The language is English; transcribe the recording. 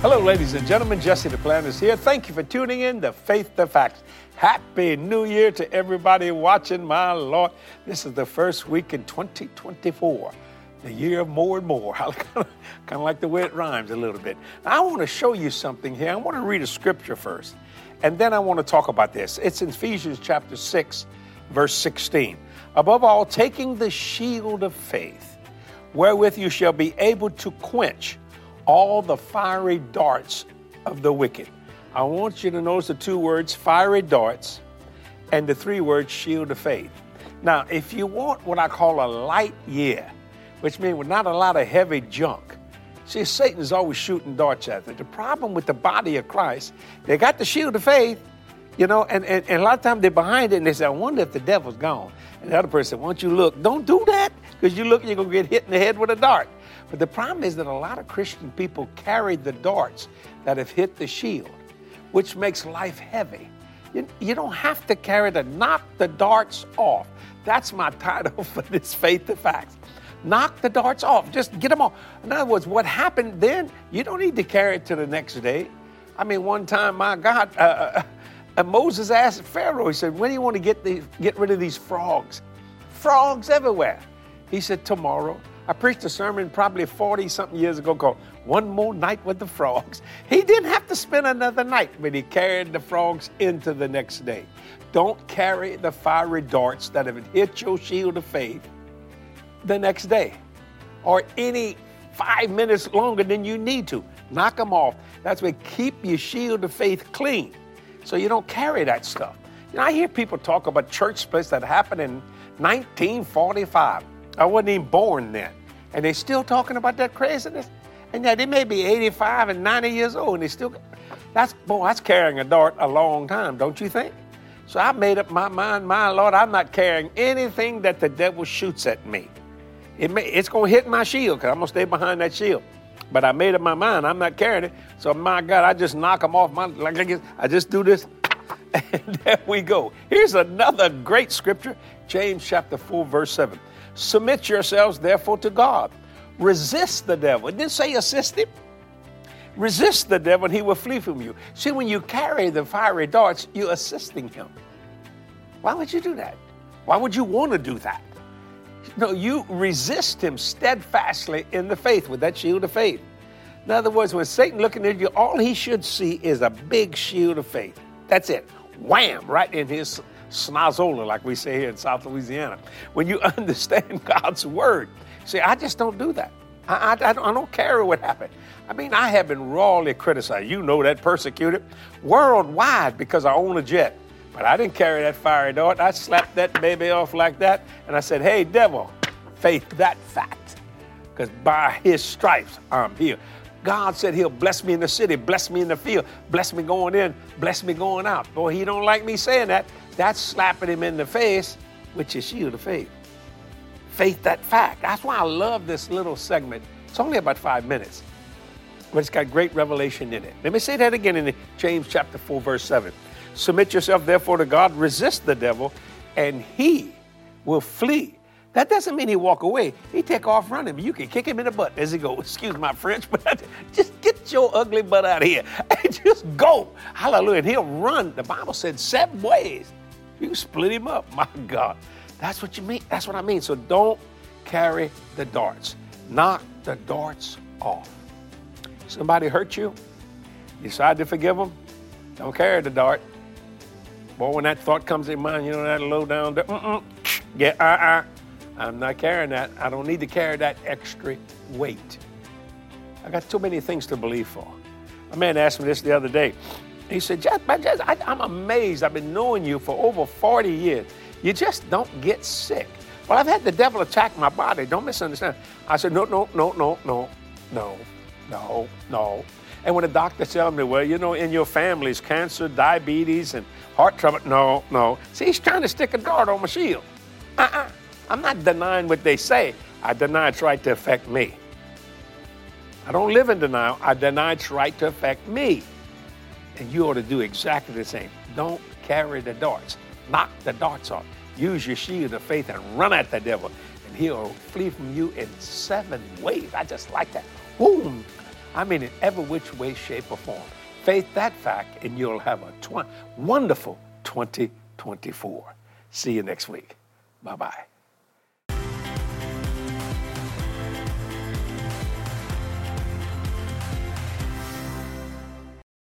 Hello, ladies and gentlemen. Jesse Duplantis here. Thank you for tuning in to Faith, the Facts. Happy New Year to everybody watching, my Lord. This is the first week in 2024, the year of more and more. Kind of like the way it rhymes a little bit. I want to show you something here. I want to read a scripture first, and then I want to talk about this. It's in Ephesians chapter 6, verse 16. Above all, taking the shield of faith, wherewith you shall be able to quench all the fiery darts of the wicked. I want you to notice the two words, fiery darts, and the three words, shield of faith. Now, if you want what I call a light year, which means with not a lot of heavy junk, see, Satan's always shooting darts at it. The problem with the body of Christ, they got the shield of faith, you know, and a lot of times they're behind it, and they say, I wonder if the devil's gone. And the other person, won't you look? Don't do that, because you look, you're going to get hit in the head with a dart. But the problem is that a lot of Christian people carry the darts that have hit the shield, which makes life heavy. You don't have to carry to knock the darts off. That's my title for this Faith to Facts. Knock the darts off. Just get them off. In other words, what happened then, you don't need to carry it to the next day. I mean, one time, my God, Moses asked Pharaoh, he said, when do you want to get rid of these frogs? Frogs everywhere. He said, tomorrow. I preached a sermon probably 40-something years ago called One More Night with the Frogs. He didn't have to spend another night, but he carried the frogs into the next day. Don't carry the fiery darts that have hit your shield of faith the next day or any 5 minutes longer than you need to. Knock them off. That's why keep your shield of faith clean so you don't carry that stuff. You know, I hear people talk about church splits that happened in 1945. I wasn't even born then. And they're still talking about that craziness. And now they may be 85 and 90 years old, and they still, that's carrying a dart a long time, don't you think? So I made up my mind, my Lord, I'm not carrying anything that the devil shoots at me. It's going to hit my shield, because I'm going to stay behind that shield. But I made up my mind, I'm not carrying it. So my God, I just knock them off. I just do this, and there we go. Here's another great scripture, James chapter 4, verse 7. Submit yourselves, therefore, to God. Resist the devil. It didn't say assist him. Resist the devil, and he will flee from you. See, when you carry the fiery darts, you're assisting him. Why would you do that? Why would you want to do that? No, you resist him steadfastly in the faith with that shield of faith. In other words, when Satan looking at you, all he should see is a big shield of faith. That's it. Wham, right in his Smazola, like we say here in South Louisiana. When you understand God's word, see, I just don't do that. I don't carry what happened. I mean, I have been rawly criticized. You know that, persecuted worldwide because I own a jet. But I didn't carry that fiery dart. I slapped that baby off like that, and I said, hey, devil, faith that fact, because by his stripes I'm healed. God said he'll bless me in the city, bless me in the field, bless me going in, bless me going out. Boy, he don't like me saying that. That's slapping him in the face with your shield of faith. Faith, that fact. That's why I love this little segment. It's only about 5 minutes, but it's got great revelation in it. Let me say that again in James chapter 4, verse 7. Submit yourself, therefore, to God. Resist the devil, and he will flee. That doesn't mean he walk away. He take off running. You can kick him in the butt as he goes. Excuse my French, but just get your ugly butt out of here. And just go. Hallelujah. And he'll run. The Bible said 7 ways. You split him up. My God. That's what you mean. That's what I mean. So don't carry the darts. Knock the darts off. Somebody hurt you. Decide to forgive them. Don't carry the dart. Boy, when that thought comes in mind, you know, that low down, I'm not carrying that. I don't need to carry that extra weight. I got too many things to believe for. A man asked me this the other day. He said, Jess, I'm amazed. I've been knowing you for over 40 years. You just don't get sick. Well, I've had the devil attack my body. Don't misunderstand. I said, no. And when the doctor tells me, well, you know, in your family's cancer, diabetes, and heart trouble, no. See, he's trying to stick a dart on my shield. I'm not denying what they say. I deny it's right to affect me. I don't live in denial. I deny it's right to affect me. And you ought to do exactly the same. Don't carry the darts. Knock the darts off. Use your shield of faith and run at the devil. And he'll flee from you in 7 ways. I just like that. Boom. I mean, in every which way, shape, or form. Faith that fact, and you'll have a wonderful 2024. See you next week. Bye-bye.